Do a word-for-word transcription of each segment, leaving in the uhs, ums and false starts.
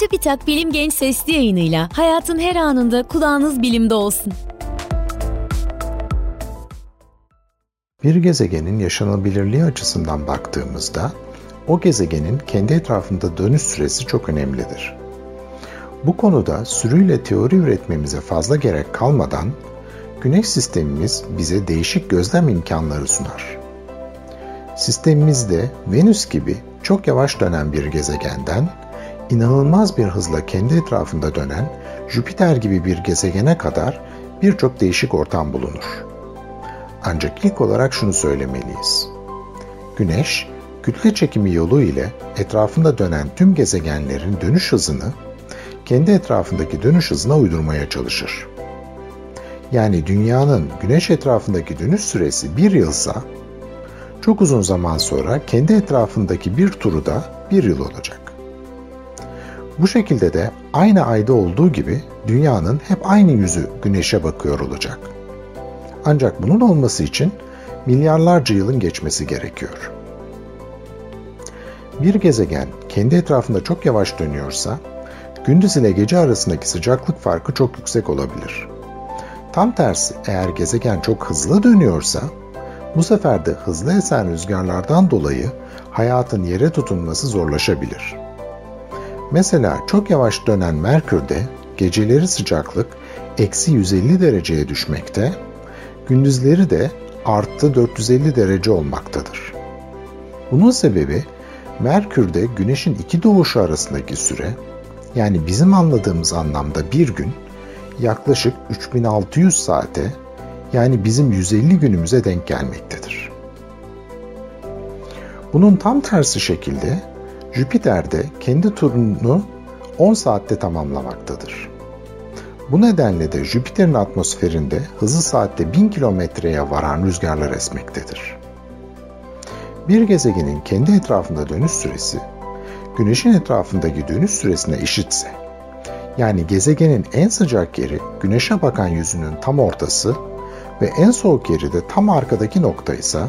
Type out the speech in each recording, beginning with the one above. Tübitak Bilim Genç Sesli yayınıyla hayatın her anında kulağınız bilimde olsun. Bir gezegenin yaşanabilirliği açısından baktığımızda, o gezegenin kendi etrafında dönüş süresi çok önemlidir. Bu konuda sürüyle teori üretmemize fazla gerek kalmadan, Güneş sistemimiz bize değişik gözlem imkanları sunar. Sistemimizde Venüs gibi çok yavaş dönen bir gezegenden, inanılmaz bir hızla kendi etrafında dönen Jüpiter gibi bir gezegene kadar birçok değişik ortam bulunur. Ancak ilk olarak şunu söylemeliyiz. Güneş, kütle çekimi yolu ile etrafında dönen tüm gezegenlerin dönüş hızını kendi etrafındaki dönüş hızına uydurmaya çalışır. Yani Dünya'nın Güneş etrafındaki dönüş süresi bir yılsa, çok uzun zaman sonra kendi etrafındaki bir turu da bir yıl olacak. Bu şekilde de aynı ayda olduğu gibi Dünya'nın hep aynı yüzü Güneş'e bakıyor olacak. Ancak bunun olması için milyarlarca yılın geçmesi gerekiyor. Bir gezegen kendi etrafında çok yavaş dönüyorsa, gündüz ile gece arasındaki sıcaklık farkı çok yüksek olabilir. Tam tersi, eğer gezegen çok hızlı dönüyorsa, bu sefer de hızlı esen rüzgarlardan dolayı hayatın yere tutunması zorlaşabilir. Mesela çok yavaş dönen Merkür'de geceleri sıcaklık eksi yüz elli dereceye düşmekte, gündüzleri de artı dört yüz elli derece olmaktadır. Bunun sebebi Merkür'de Güneş'in iki doğuşu arasındaki süre, yani bizim anladığımız anlamda bir gün, yaklaşık üç bin altı yüz saate, yani bizim yüz elli günümüze denk gelmektedir. Bunun tam tersi şekilde Jüpiter de kendi turunu on saatte tamamlamaktadır. Bu nedenle de Jüpiter'in atmosferinde hızı saatte bin kilometreye varan rüzgarlar esmektedir. Bir gezegenin kendi etrafında dönüş süresi, Güneş'in etrafındaki dönüş süresine eşitse, yani gezegenin en sıcak yeri Güneş'e bakan yüzünün tam ortası ve en soğuk yeri de tam arkadaki nokta ise,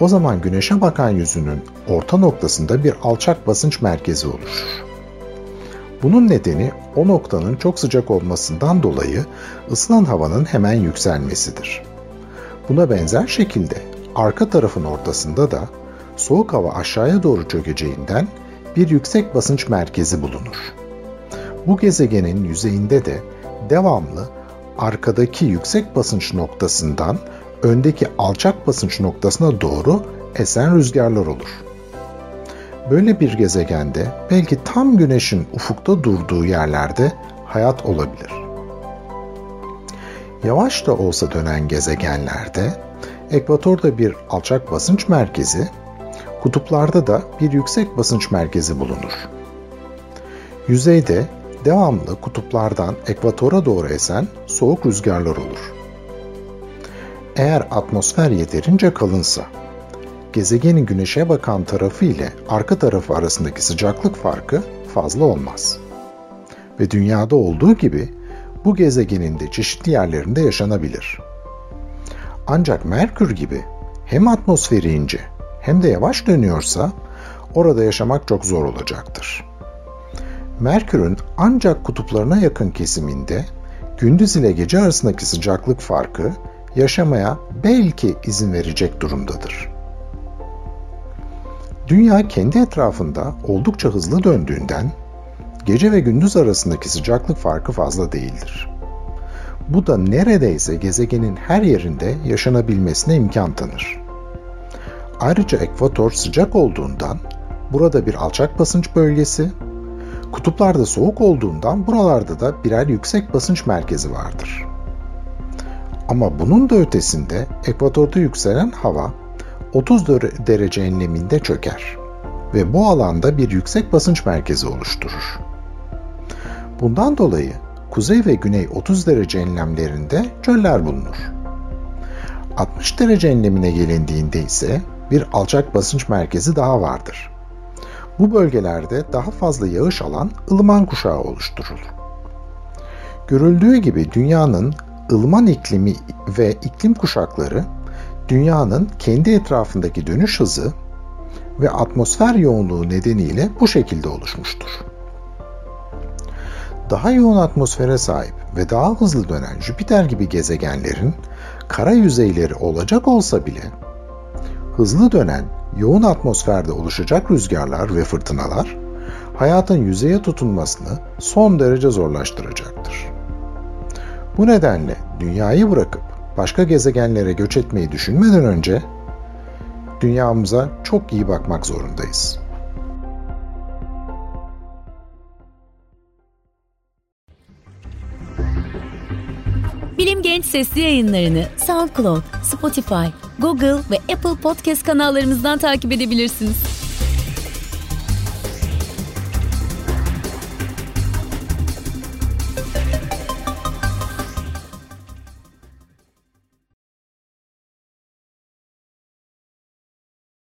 o zaman Güneş'e bakan yüzünün orta noktasında bir alçak basınç merkezi oluşur. Bunun nedeni o noktanın çok sıcak olmasından dolayı ısınan havanın hemen yükselmesidir. Buna benzer şekilde arka tarafın ortasında da soğuk hava aşağıya doğru çökeceğinden bir yüksek basınç merkezi bulunur. Bu gezegenin yüzeyinde de devamlı arkadaki yüksek basınç noktasından öndeki alçak basınç noktasına doğru esen rüzgarlar olur. Böyle bir gezegende belki tam Güneş'in ufukta durduğu yerlerde hayat olabilir. Yavaş da olsa dönen gezegenlerde ekvatorda bir alçak basınç merkezi, kutuplarda da bir yüksek basınç merkezi bulunur. Yüzeyde devamlı kutuplardan ekvatora doğru esen soğuk rüzgarlar olur. Eğer atmosfer yeterince kalınsa, gezegenin Güneş'e bakan tarafı ile arka tarafı arasındaki sıcaklık farkı fazla olmaz. Ve Dünya'da olduğu gibi bu gezegenin de çeşitli yerlerinde yaşanabilir. Ancak Merkür gibi hem atmosferi ince hem de yavaş dönüyorsa orada yaşamak çok zor olacaktır. Merkür'ün ancak kutuplarına yakın kesiminde gündüz ile gece arasındaki sıcaklık farkı yaşamaya belki izin verecek durumdadır. Dünya kendi etrafında oldukça hızlı döndüğünden gece ve gündüz arasındaki sıcaklık farkı fazla değildir. Bu da neredeyse gezegenin her yerinde yaşanabilmesine imkan tanır. Ayrıca ekvator sıcak olduğundan burada bir alçak basınç bölgesi, kutuplarda soğuk olduğundan buralarda da birer yüksek basınç merkezi vardır. Ama bunun da ötesinde ekvatorda yükselen hava otuz derece enleminde çöker ve bu alanda bir yüksek basınç merkezi oluşturur. Bundan dolayı kuzey ve güney otuz derece enlemlerinde çöller bulunur. altmış derece enlemine gelindiğinde ise bir alçak basınç merkezi daha vardır. Bu bölgelerde daha fazla yağış alan ılıman kuşağı oluşturulur. Görüldüğü gibi Dünya'nın ılıman iklimi ve iklim kuşakları, Dünya'nın kendi etrafındaki dönüş hızı ve atmosfer yoğunluğu nedeniyle bu şekilde oluşmuştur. daha yoğun atmosfere sahip ve daha hızlı dönen Jüpiter gibi gezegenlerin kara yüzeyleri olacak olsa bile, hızlı dönen yoğun atmosferde oluşacak rüzgarlar ve fırtınalar hayatın yüzeye tutunmasını son derece zorlaştıracaktır. Bu nedenle dünyayı bırakıp başka gezegenlere göç etmeyi düşünmeden önce dünyamıza çok iyi bakmak zorundayız. Bilim Genç Sesli yayınlarını SoundCloud, Spotify, Google ve Apple Podcast kanallarımızdan takip edebilirsiniz.